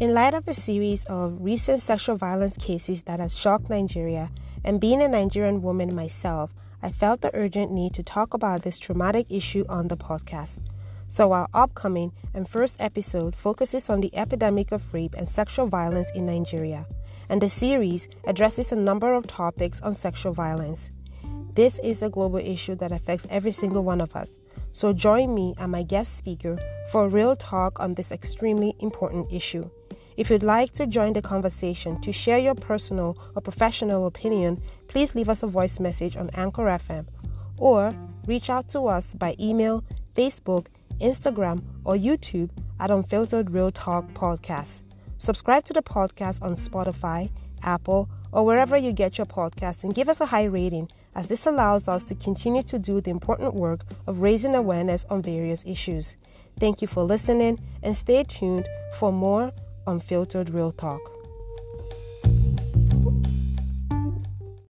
In light of a series of recent sexual violence cases that has shocked Nigeria, and being a Nigerian woman myself, I felt the urgent need to talk about this traumatic issue on the podcast. So our upcoming and first episode focuses on the epidemic of rape and sexual violence in Nigeria, and the series addresses a number of topics on sexual violence. This is a global issue that affects every single one of us. So join me and my guest speaker for a real talk on this extremely important issue. If you'd like to join the conversation to share your personal or professional opinion, please leave us a voice message on Anchor FM or reach out to us by email, Facebook, Instagram, or YouTube at Unfiltered Real Talk Podcast. Subscribe to the podcast on Spotify, Apple, or wherever you get your podcasts, and give us a high rating, as this allows us to continue to do the important work of raising awareness on various issues. Thank you for listening, and stay tuned for more Unfiltered Real Talk.